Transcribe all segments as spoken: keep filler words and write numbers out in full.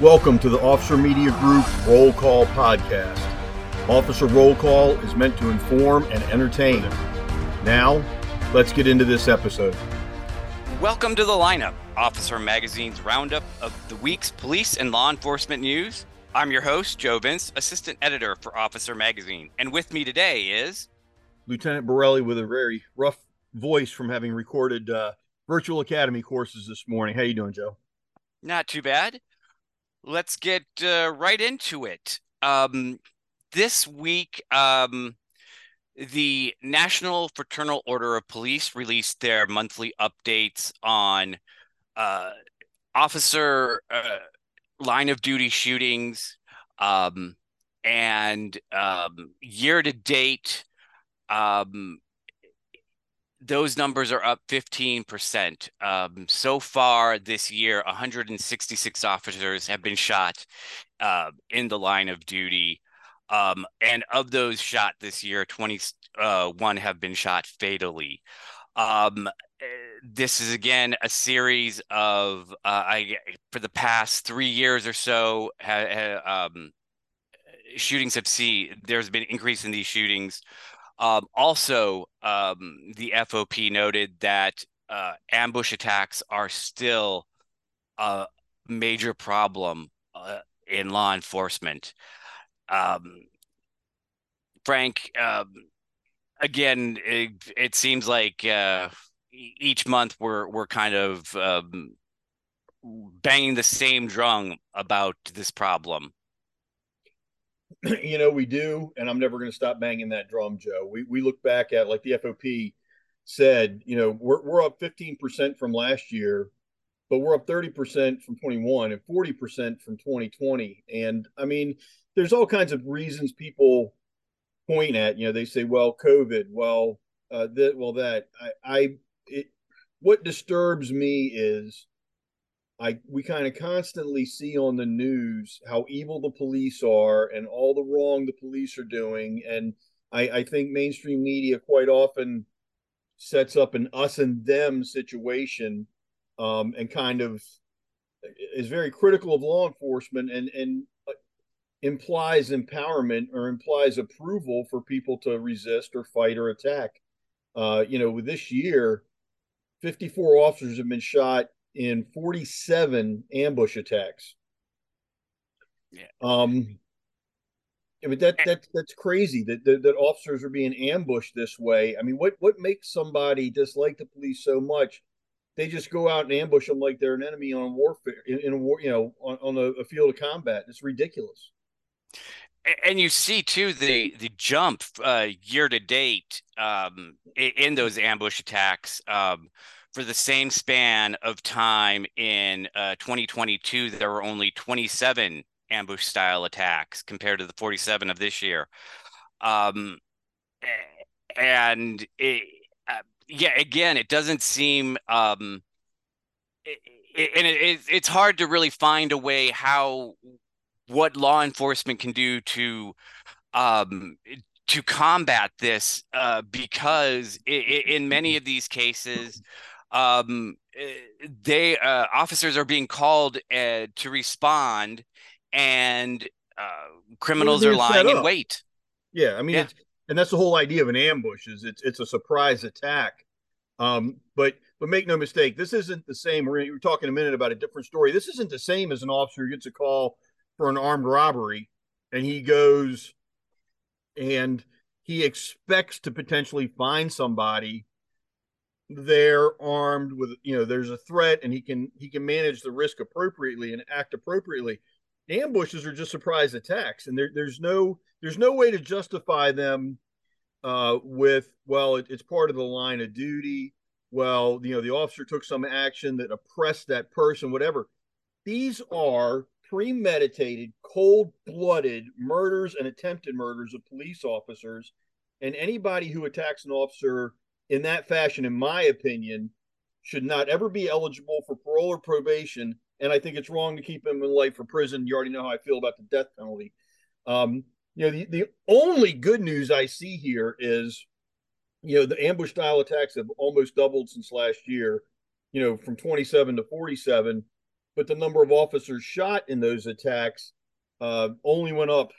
Welcome to the Officer Media Group Roll Call Podcast. Officer Roll Call is meant to inform and entertain. Now, let's get into this episode. Welcome to the lineup, Officer Magazine's roundup of the week's police and law enforcement news. I'm your host, Joe Vince, assistant editor for Officer Magazine. And with me today is Lieutenant Borelli, with a very rough voice from having recorded uh, virtual academy courses this morning. How you doing, Joe? Not too bad. Let's get uh, right into it. Um, this week, um, the National Fraternal Order of Police released their monthly updates on uh, officer uh, line of duty shootings um, and um, year to date. Um, those numbers are up fifteen percent. Um, so far this year, one hundred sixty-six officers have been shot uh, in the line of duty. Um, and of those shot this year, twenty-one have been shot fatally. Um, this is, again, a series of, uh, I for the past three years or so, ha, ha, um, shootings have seen, there's been an increase in these shootings. Um, also, um, the F O P noted that uh, ambush attacks are still a major problem uh, in law enforcement. Um, Frank, um, again, it, it seems like uh, each month we're we're kind of um, banging the same drum about this problem. You know, we do, and I'm never going to stop banging that drum, Joe. We we look back at, like the F O P said, you know, we're we're up fifteen percent from last year, but we're up thirty percent from twenty-one and forty percent from twenty twenty. And, I mean, there's all kinds of reasons people point at. You know, they say, well, COVID, well, uh, that, well, that. I, I it, what disturbs me is I, we kind of constantly see on the news how evil the police are and all the wrong the police are doing. And I, I think mainstream media quite often sets up an us and them situation um, and kind of is very critical of law enforcement and, and implies empowerment or implies approval for people to resist or fight or attack. Uh, you know, this year, fifty-four officers have been shot in forty-seven ambush attacks. Yeah. Um, but that that that's crazy that, that that officers are being ambushed this way. I mean, what what makes somebody dislike the police so much? They just go out and ambush them like they're an enemy on warfare in, in a war, you know, on, on a, a field of combat. It's ridiculous. And you see too the the jump uh, year to date um, in those ambush attacks. Um, For the same span of time in uh, twenty twenty-two, there were only twenty-seven ambush-style attacks compared to the forty-seven of this year. Um, and, it, uh, yeah, again, it doesn't seem um, – it, it, and it, it, it's hard to really find a way how – what law enforcement can do to um, to combat this uh, because it, it, in many of these cases – Um, they uh, officers are being called uh, to respond, and uh, criminals are lying in wait. Yeah, I mean, yeah. It's, and that's the whole idea of an ambush is it's it's a surprise attack. Um, but but make no mistake, this isn't the same. We're we're talking a minute about a different story. This isn't the same as an officer who gets a call for an armed robbery, and he goes, and he expects to potentially find somebody. They're armed with, you know, there's a threat, and he can he can manage the risk appropriately and act appropriately. Ambushes are just surprise attacks, and there, there's no there's no way to justify them uh, with, well, it, it's part of the line of duty. Well, you know, the officer took some action that oppressed that person, whatever. These are premeditated, cold-blooded murders and attempted murders of police officers, and anybody who attacks an officer in that fashion, in my opinion, should not ever be eligible for parole or probation. And I think it's wrong to keep him in life for prison. You already know how I feel about the death penalty. Um, you know, the, the only good news I see here is, you know, the ambush style attacks have almost doubled since last year, you know, from twenty-seven to forty-seven. but the number of officers shot in those attacks uh, only went up,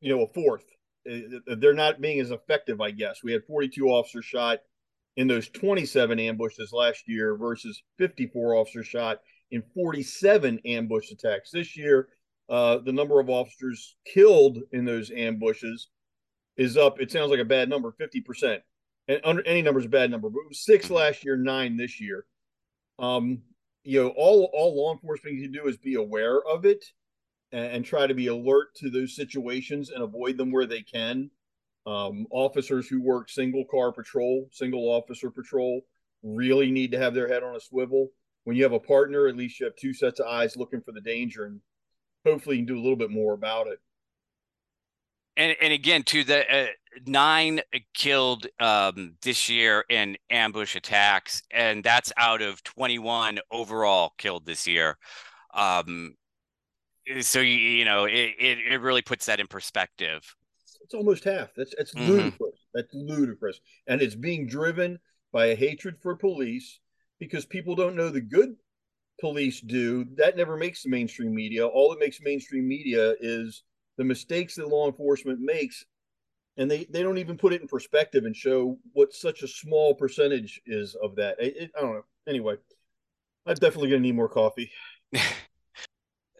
you know, a fourth. They're not being as effective, I guess. We had forty-two officers shot in those twenty-seven ambushes last year versus fifty-four officers shot in forty-seven ambush attacks this year. Uh, the number of officers killed in those ambushes is up. It sounds like a bad number, fifty percent. And under any number is a bad number, but it was six last year, nine this year. Um, you know, all all law enforcement can do is be aware of it and, and try to be alert to those situations and avoid them where they can. Um, officers who work single car patrol, single officer patrol, really need to have their head on a swivel. When you have a partner, at least you have two sets of eyes looking for the danger, and hopefully you can do a little bit more about it. And and again, to the uh, nine killed um, this year in ambush attacks, and that's out of twenty-one overall killed this year. Um, so you, you know it, it it really puts that in perspective. It's almost half. That's that's mm-hmm. ludicrous. That's ludicrous, and it's being driven by a hatred for police because people don't know the good police do. That never makes the mainstream media. All that makes mainstream media is the mistakes that law enforcement makes, and they, they don't even put it in perspective and show what such a small percentage is of that. It, it, I don't know. Anyway, I'm definitely going to need more coffee.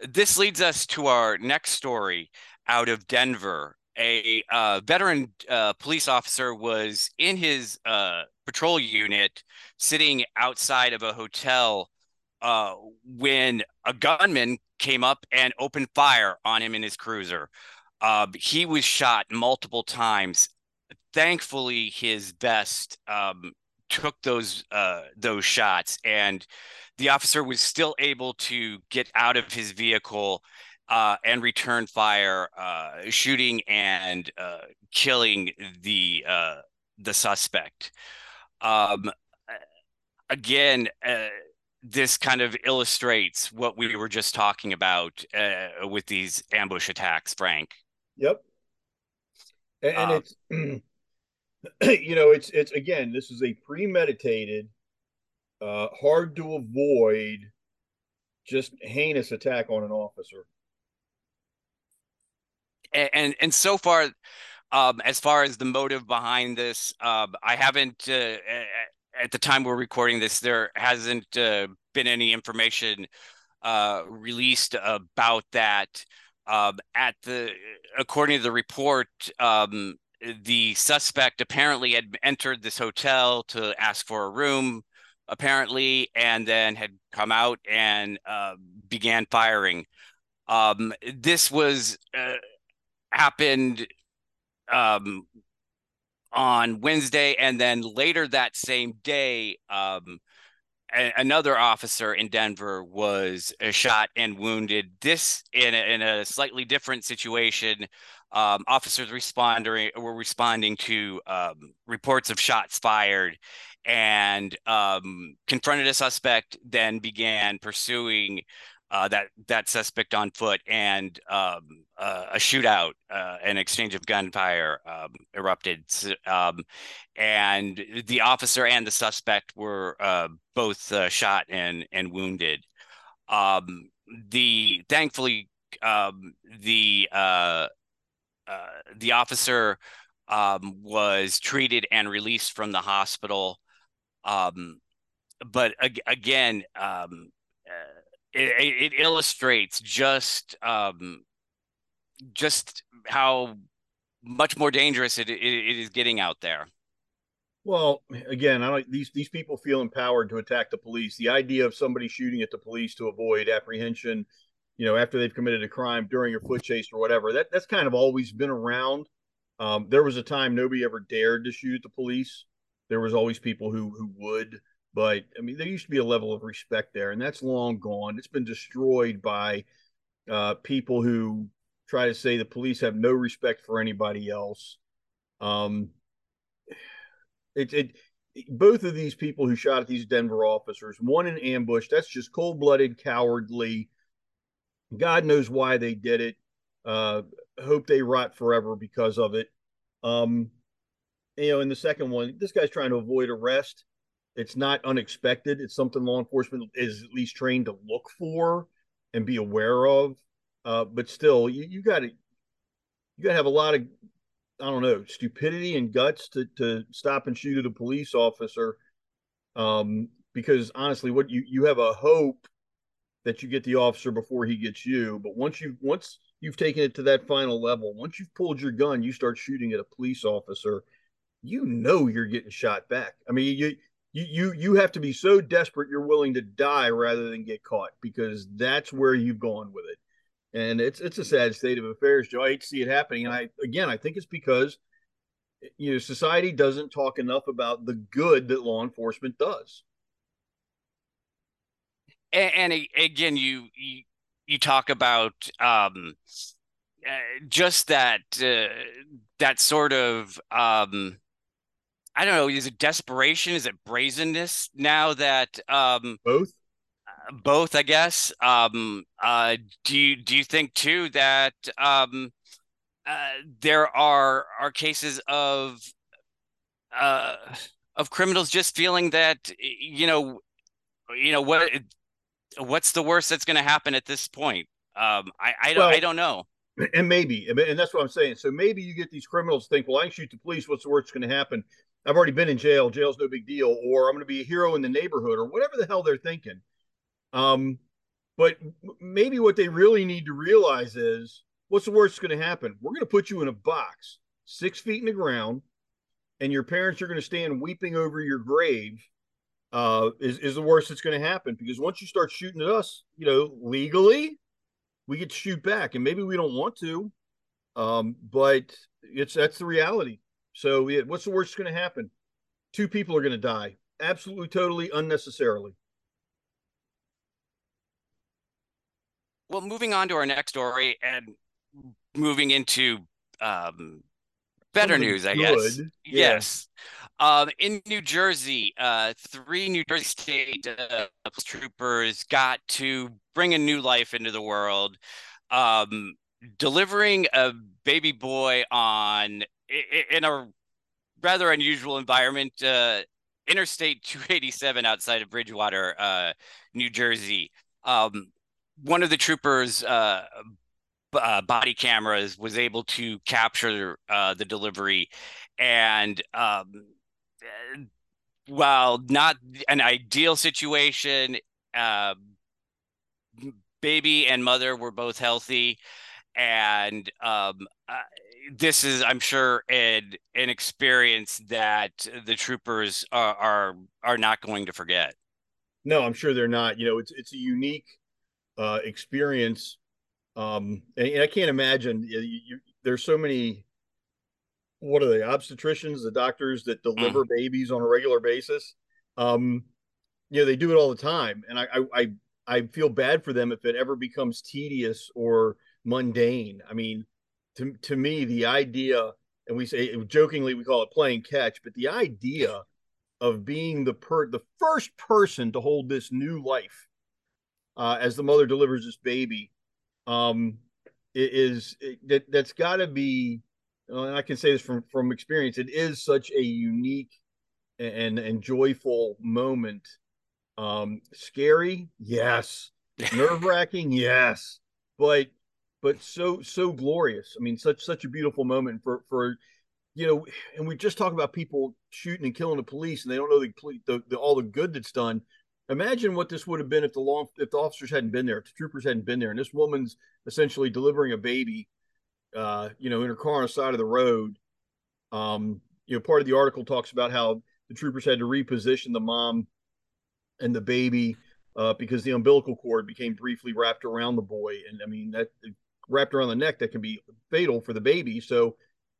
This leads us to our next story out of Denver. A uh, veteran uh, police officer was in his uh, patrol unit sitting outside of a hotel uh, when a gunman came up and opened fire on him in his cruiser. Uh, he was shot multiple times. Thankfully, his vest um, took those uh, those shots, and the officer was still able to get out of his vehicle uh, and return fire, uh, shooting and uh, killing the uh, the suspect. Um, again. Uh, This kind of illustrates what we were just talking about uh, with these ambush attacks, Frank. Yep. And, and um, it's, you know, it's, it's again, this is a premeditated, uh, hard to avoid, just heinous attack on an officer. And, and, and so far, um, as far as the motive behind this, um, I haven't, uh, at the time we're recording this, there hasn't uh, been any information uh, released about that. Um, at the, according to the report, um, the suspect apparently had entered this hotel to ask for a room, apparently, and then had come out and uh, began firing. Um, this was uh, happened. Um, on Wednesday, and then later that same day, um, a- another officer in Denver was shot and wounded. This in a, in a slightly different situation. Um, officers responding were responding to um, reports of shots fired, and um, confronted a suspect. Then began pursuing uh, that that suspect on foot, and um, uh, a shootout, uh, an exchange of gunfire um, erupted, um, and the officer and the suspect were uh, both uh, shot and and wounded. Um, the thankfully, um, the uh, uh, the officer um, was treated and released from the hospital, um, but ag- again. Um, uh, It, it illustrates just um, just how much more dangerous it, it, it is getting out there. Well, again, I don't, these these people feel empowered to attack the police. The idea of somebody shooting at the police to avoid apprehension, you know, after they've committed a crime during a foot chase or whatever, that that's kind of always been around. Um, there was a time nobody ever dared to shoot at the police. There was always people who who would. But, I mean, there used to be a level of respect there, and that's long gone. It's been destroyed by uh, people who try to say the police have no respect for anybody else. Um, it, it, both of these people who shot at these Denver officers, one in ambush, that's just cold-blooded, cowardly. God knows why they did it. Uh, hope they rot forever because of it. Um, you know, in the second one, this guy's trying to avoid arrest. It's not unexpected. It's something law enforcement is at least trained to look for and be aware of. Uh, but still, you, you got to you got to have a lot of, I don't know, stupidity and guts to to stop and shoot at a police officer. Um, because honestly, what you you have a hope that you get the officer before he gets you. But once you once you've taken it to that final level, once you've pulled your gun, you start shooting at a police officer. You know you're getting shot back. I mean, you. You, you you have to be so desperate you're willing to die rather than get caught, because that's where you've gone with it. And it's it's a sad state of affairs, Joe. I hate to see it happening. And I again, I think it's because, you know, society doesn't talk enough about the good that law enforcement does. And, and again, you, you you talk about um, just that uh, that sort of. Um, I don't know. Is it desperation? Is it brazenness now that um, both, uh, both, I guess. Um, uh, do you, do you think too, that um, uh, there are, are cases of, uh, of criminals just feeling that, you know, you know, what, what's the worst that's going to happen at this point? Um, I, I don't, well, I don't know. And maybe, and that's what I'm saying. So maybe you get these criminals think, well, I can shoot the police. What's the worst that's going to happen? I've already been in jail. Jail's no big deal. Or I'm going to be a hero in the neighborhood, or whatever the hell they're thinking. Um, but maybe what they really need to realize is, what's the worst that's going to happen? We're going to put you in a box six feet in the ground, and your parents are going to stand weeping over your grave. Uh, is, is the worst that's going to happen. Because once you start shooting at us, you know, legally, we get to shoot back. And maybe we don't want to, um, but it's that's the reality. So yeah, what's the worst that's going to happen? Two people are going to die. Absolutely, totally, unnecessarily. Well, moving on to our next story and moving into um, better Something news, I good. guess. Yeah. Yes. Um, in New Jersey, uh, three New Jersey state uh, troopers got to bring a new life into the world, um, delivering a baby boy on... in a rather unusual environment, uh, Interstate two eighty-seven outside of Bridgewater, uh, New Jersey. Um, one of the troopers' uh, b- uh, body cameras was able to capture uh, the delivery. And um, while not an ideal situation, uh, baby and mother were both healthy. And um, uh, this is, I'm sure, an an experience that the troopers are, are are not going to forget. No, I'm sure they're not. You know, it's it's a unique uh, experience, um, and, and I can't imagine. You, you, there's so many. What are they? Obstetricians, the doctors that deliver mm. babies on a regular basis. Um, you know, they do it all the time, and I I I feel bad for them if it ever becomes tedious or mundane. I mean, to to me, the idea, and we say jokingly, we call it playing catch, but the idea of being the per the first person to hold this new life uh, as the mother delivers this baby, um, is it, that that's got to be, and I can say this from from experience, it is such a unique and and joyful moment. Um, scary, yes. Nerve wracking, yes. But But so, so glorious. I mean, such, such a beautiful moment for, for, you know, and we just talk about people shooting and killing the police and they don't know the, the, the all the good that's done. Imagine what this would have been if the law, if the officers hadn't been there, if the troopers hadn't been there, and this woman's essentially delivering a baby, uh, you know, in her car on the side of the road. Um, you know, part of the article talks about how the troopers had to reposition the mom and the baby uh, because the umbilical cord became briefly wrapped around the boy. And I mean, that, wrapped around the neck, that can be fatal for the baby. So,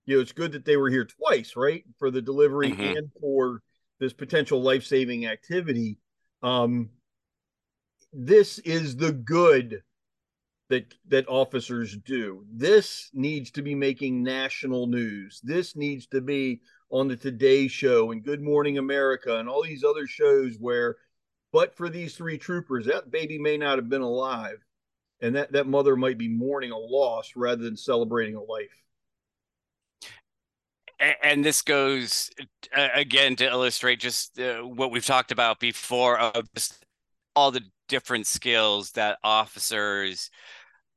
you know, it's good that they were here twice, right? For the delivery mm-hmm. and for this potential life-saving activity. Um, this is the good that, that officers do. This needs to be making national news. This needs to be on the Today Show and Good Morning America and all these other shows where, but for these three troopers, that baby may not have been alive. And that, that mother might be mourning a loss rather than celebrating a life. And this goes, uh, again, to illustrate just uh, what we've talked about before, of just all the different skills that officers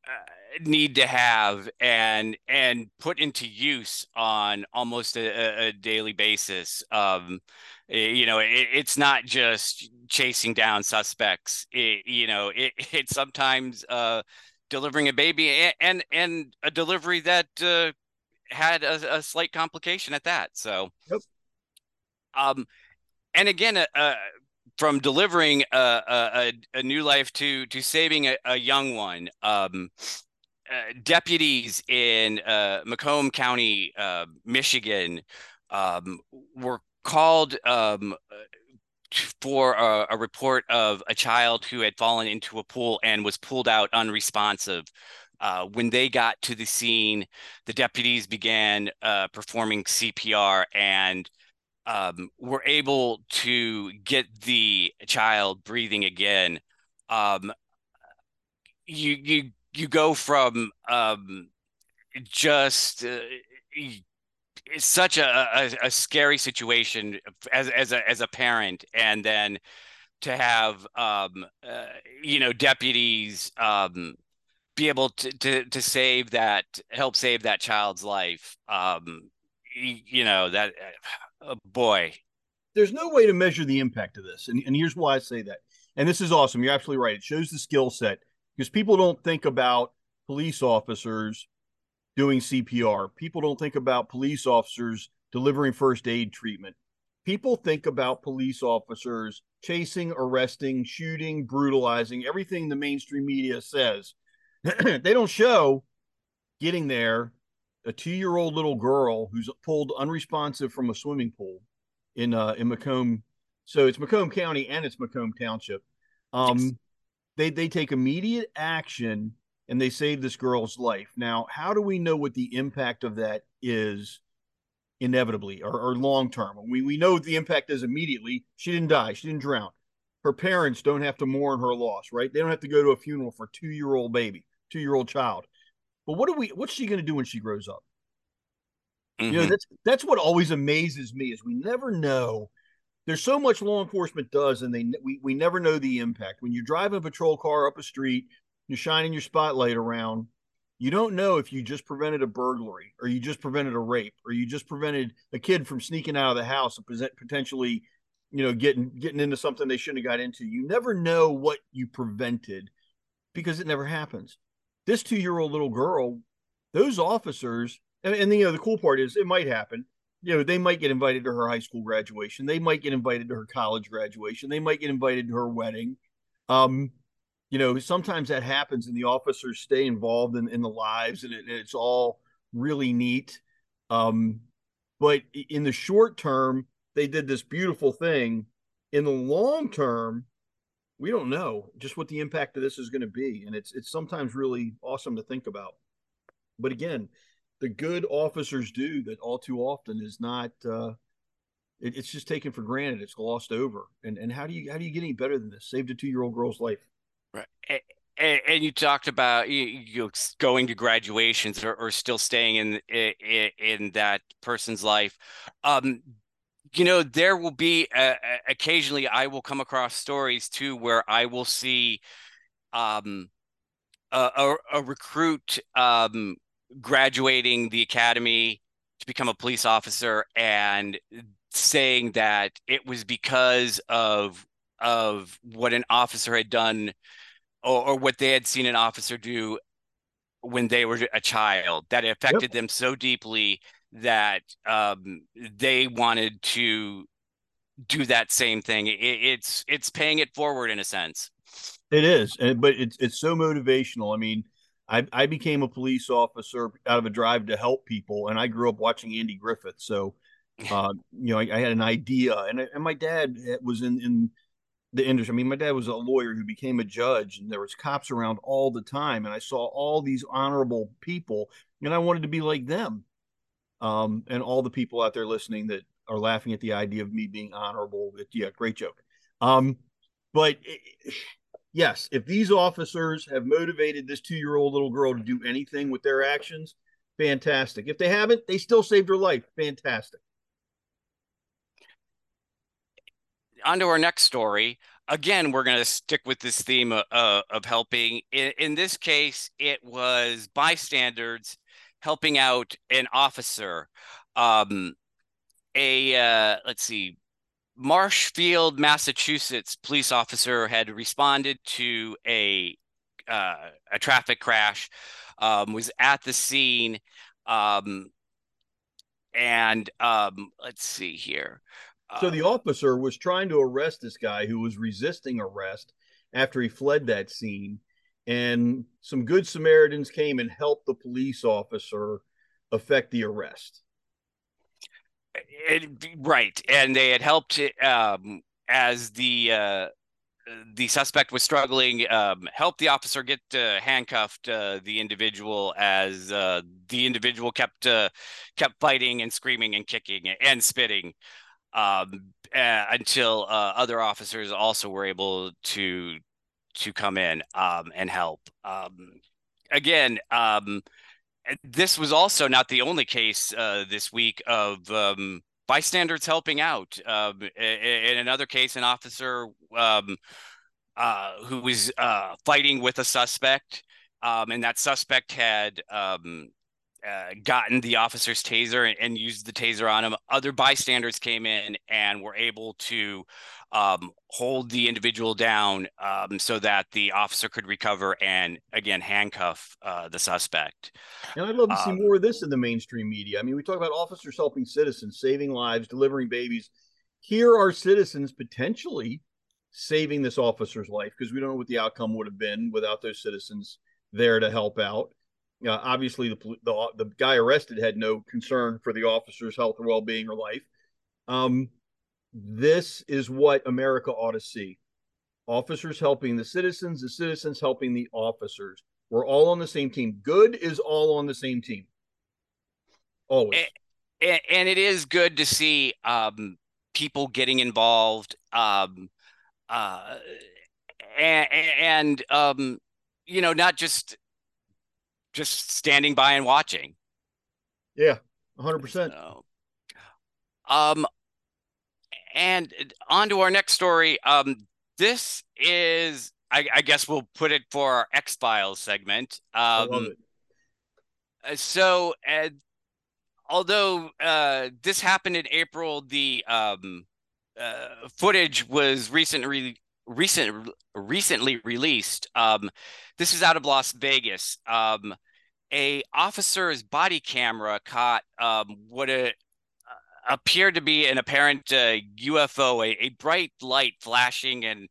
uh, need to have and and put into use on almost a, a daily basis. Um, you know, it, it's not just chasing down suspects. It, you know, it, it's sometimes uh, delivering a baby and, and, and a delivery that uh, had a, a slight complication at that. So, yep. um, and again, uh, uh, from delivering a, a, a new life to, to saving a, a young one, um, uh, deputies in uh, Macomb County, uh, Michigan, um, were called um, for a, a report of a child who had fallen into a pool and was pulled out unresponsive. Uh, when they got to the scene, the deputies began uh, performing C P R and um, were able to get the child breathing again. Um, you you you go from um, just uh, such a, a, a scary situation as as a as a parent, and then to have um, uh, you know deputies. Um, be able to, to to save that help save that child's life. Um you know that uh, boy, there's no way to measure the impact of this, and, and here's why I say that. And this is awesome. You're absolutely right. It shows the skill set, because people don't think about police officers doing C P R. People don't think about police officers delivering first aid treatment. People think about police officers chasing, arresting, shooting, brutalizing, everything the mainstream media says. They don't show getting there, a two-year-old little girl who's pulled unresponsive from a swimming pool in uh, in Macomb. So it's Macomb County and it's Macomb Township. Um, yes. They they take immediate action and they save this girl's life. Now, how do we know what the impact of that is inevitably or, or long-term? We, we know the impact is immediately. She didn't die. She didn't drown. Her parents don't have to mourn her loss, right? They don't have to go to a funeral for a two-year-old baby. two-year-old child. But what are we what's she going to do when she grows up? Mm-hmm. You know, that's that's what always amazes me, is we never know. There's so much law enforcement does, and they we we never know the impact. When you're driving a patrol car up a street, you're shining your spotlight around, you don't know if you just prevented a burglary, or you just prevented a rape, or you just prevented a kid from sneaking out of the house and present, potentially, you know, getting getting into something they shouldn't have got into. You never know what you prevented, because it never happens. This two-year-old little girl, those officers, and, and you know, the cool part is it might happen. You know, they might get invited to her high school graduation. They might get invited to her college graduation. They might get invited to her wedding. Um, you know, sometimes that happens, and the officers stay involved in, in the lives, and it, it's all really neat. Um, but in the short term, they did this beautiful thing. In the long term, we don't know just what the impact of this is going to be. And it's it's sometimes really awesome to think about. But again, the good officers do that all too often is not, uh, it, it's just taken for granted. It's glossed over. And and how do you, how do you get any better than this? Saved a two-year-old girl's life. Right. And, and you talked about you know, going to graduations or, or still staying in, in, in that person's life. Um You know, there will be uh, occasionally I will come across stories, too, where I will see um, a, a, a recruit um, graduating the academy to become a police officer and saying that it was because of of what an officer had done or, or what they had seen an officer do when they were a child, that it affected yep. them so deeply that um, they wanted to do that same thing. It, it's it's paying it forward in a sense. It is, and, but it's it's so motivational. I mean, I, I became a police officer out of a drive to help people, and I grew up watching Andy Griffith. So, uh, you know, I, I had an idea, and I, and my dad was in, in the industry. I mean, my dad was a lawyer who became a judge, and there was cops around all the time, and I saw all these honorable people, and I wanted to be like them. Um, and all the people out there listening that are laughing at the idea of me being honorable. It, yeah, great joke. Um, but it, yes, if these officers have motivated this two-year-old little girl to do anything with their actions, fantastic. If they haven't, they still saved her life. Fantastic. On to our next story. Again, we're going to stick with this theme uh, of helping. In, in this case, it was bystanders helping out an officer. Um, a uh, let's see, Marshfield, Massachusetts police officer had responded to a uh, a traffic crash. Um, was at the scene, um, and um, let's see here. So the officer was trying to arrest this guy who was resisting arrest after he fled that scene. And some good Samaritans came and helped the police officer effect the arrest. It, right. And they had helped um, as the uh, the suspect was struggling, um, helped the officer get uh, handcuffed uh, the individual as uh, the individual kept uh, kept fighting and screaming and kicking and spitting. Um, uh, until uh, other officers also were able to to come in um, and help. Um, again, um, this was also not the only case uh, this week of um, bystanders helping out. Uh, in, in another case, an officer um, uh, who was uh, fighting with a suspect, um, and that suspect had Um, Uh, gotten the officer's taser and, and used the taser on him. Other bystanders came in and were able to um, hold the individual down um, so that the officer could recover and, again, handcuff uh, the suspect. And I'd love to see um, more of this in the mainstream media. I mean, we talk about officers helping citizens, saving lives, delivering babies. Here are citizens potentially saving this officer's life because we don't know what the outcome would have been without those citizens there to help out. Uh, obviously, the, the the guy arrested had no concern for the officer's health or well-being or life. Um, this is what America ought to see. Officers helping the citizens, the citizens helping the officers. We're all on the same team. Good is all on the same team. Always. And, and it is good to see um, people getting involved. Um, uh, and, and um, you know, not just... just standing by and watching. Yeah, one hundred percent. So, um, and on to our next story. Um, this is, I, I guess we'll put it for our X-Files segment. Um, I love it. So, uh, although uh, this happened in April, the um, uh, footage was recently Recent, recently released. Um, this is out of Las Vegas. Um, a officer's body camera caught um, what a, uh, appeared to be an apparent uh, U F O, a, a bright light flashing and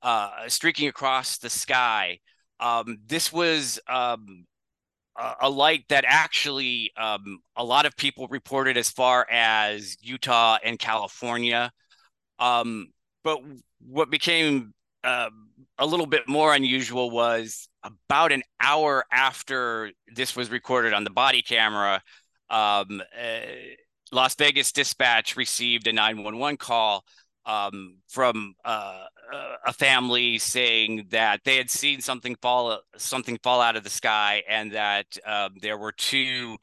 uh, streaking across the sky. Um, this was um, a, a light that actually um, a lot of people reported as far as Utah and California. Um, but what became uh, a little bit more unusual was about an hour after this was recorded on the body camera, um, uh, Las Vegas dispatch received a nine one one call um, from uh, a family saying that they had seen something fall, something fall out of the sky, and that um, there were two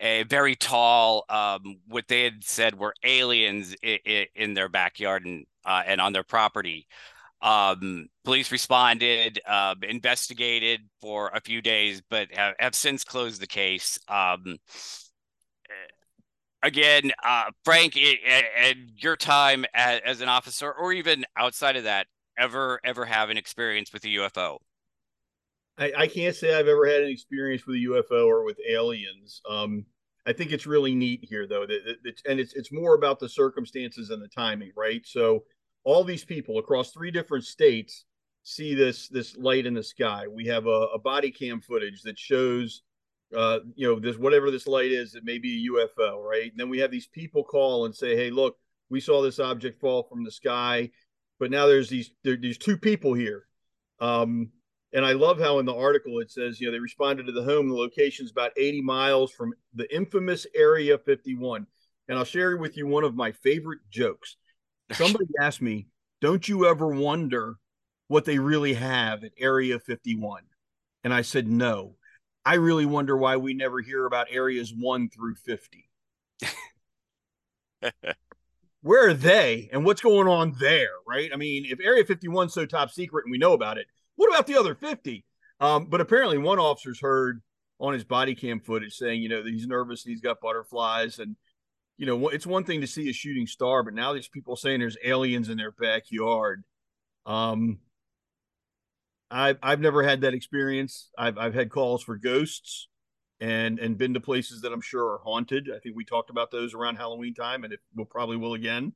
a very tall, um, what they had said were aliens in, in, in their backyard and Uh, and on their property. Um, police responded, uh, investigated for a few days, but have, have since closed the case. Um, again, uh, Frank, in your time as, as an officer, or even outside of that, ever, ever have an experience with a U F O? I, I can't say I've ever had an experience with a U F O or with aliens. Um, I think it's really neat here, though, that it's, and it's it's more about the circumstances and the timing, right? So all these people across three different states see this this light in the sky. We have a, a body cam footage that shows, uh, you know, this whatever this light is, it may be a U F O, right? And then we have these people call and say, hey, look, we saw this object fall from the sky, but now there's these there, there's two people here. Um, And I love how in the article it says, you know, they responded to the home. The location's about eighty miles from the infamous Area fifty-one. And I'll share with you one of my favorite jokes. Somebody asked me, don't you ever wonder what they really have at Area fifty-one? And I said, no, I really wonder why we never hear about areas one through fifty. Where are they and what's going on there, right? I mean, if Area fifty-one is so top secret and we know about it, what about the other fifty? Um, but apparently one officer's heard on his body cam footage saying, you know, that he's nervous and he's got butterflies. And, you know, it's one thing to see a shooting star, but now these people saying there's aliens in their backyard. Um, I've, I've never had that experience. I've, I've had calls for ghosts and, and been to places that I'm sure are haunted. I think we talked about those around Halloween time, and it will probably will again.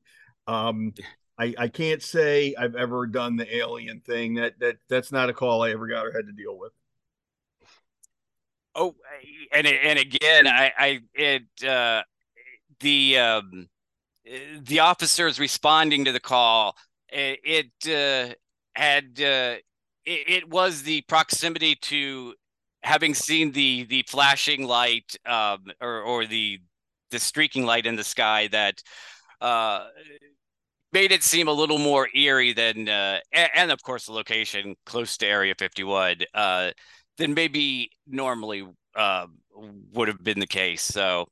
Um, I, I can't say I've ever done the alien thing. That, that that's not a call I ever got or had to deal with. Oh, and, and again, I, I, it, uh, the, um, the officers responding to the call, it, uh, had, uh, it was the proximity to having seen the the flashing light um, or or the the streaking light in the sky that uh, made it seem a little more eerie than uh, and, and of course the location close to Area fifty-one uh, than maybe normally uh, would have been the case. So,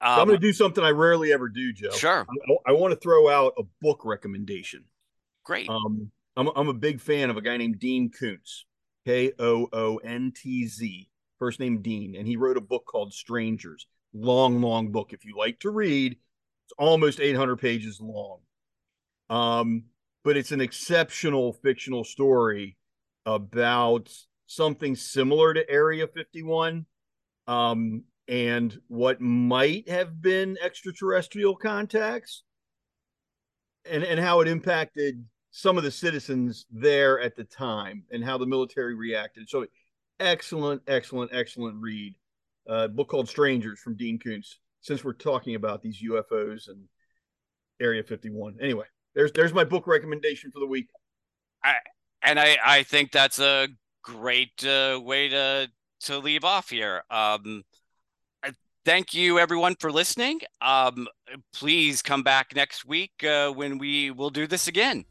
um, so I'm going to do something I rarely ever do, Joe. Sure, I, I want to throw out a book recommendation. Great. Um, I'm, I'm a big fan of a guy named Dean Koontz, K O O N T Z, first name Dean. And he wrote a book called Strangers, long, long book. If you like to read, it's almost eight hundred pages long. Um, but it's an exceptional fictional story about something similar to Area fifty-one um, and what might have been extraterrestrial contacts and, and how it impacted some of the citizens there at the time and how the military reacted. So excellent, excellent, excellent read. A uh, book called Strangers from Dean Koontz, since we're talking about these U F Os and Area fifty-one. Anyway, there's there's my book recommendation for the week. I, and I, I think that's a great uh, way to, to leave off here. Um, Thank you, everyone, for listening. Um, please come back next week uh, when we will do this again.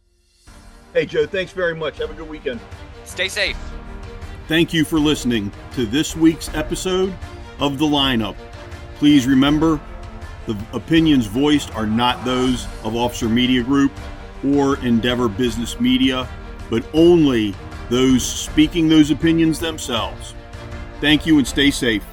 Hey, Joe, thanks very much. Have a good weekend. Stay safe. Thank you for listening to this week's episode of The Lineup. Please remember, the opinions voiced are not those of Officer Media Group or Endeavor Business Media, but only those speaking those opinions themselves. Thank you and stay safe.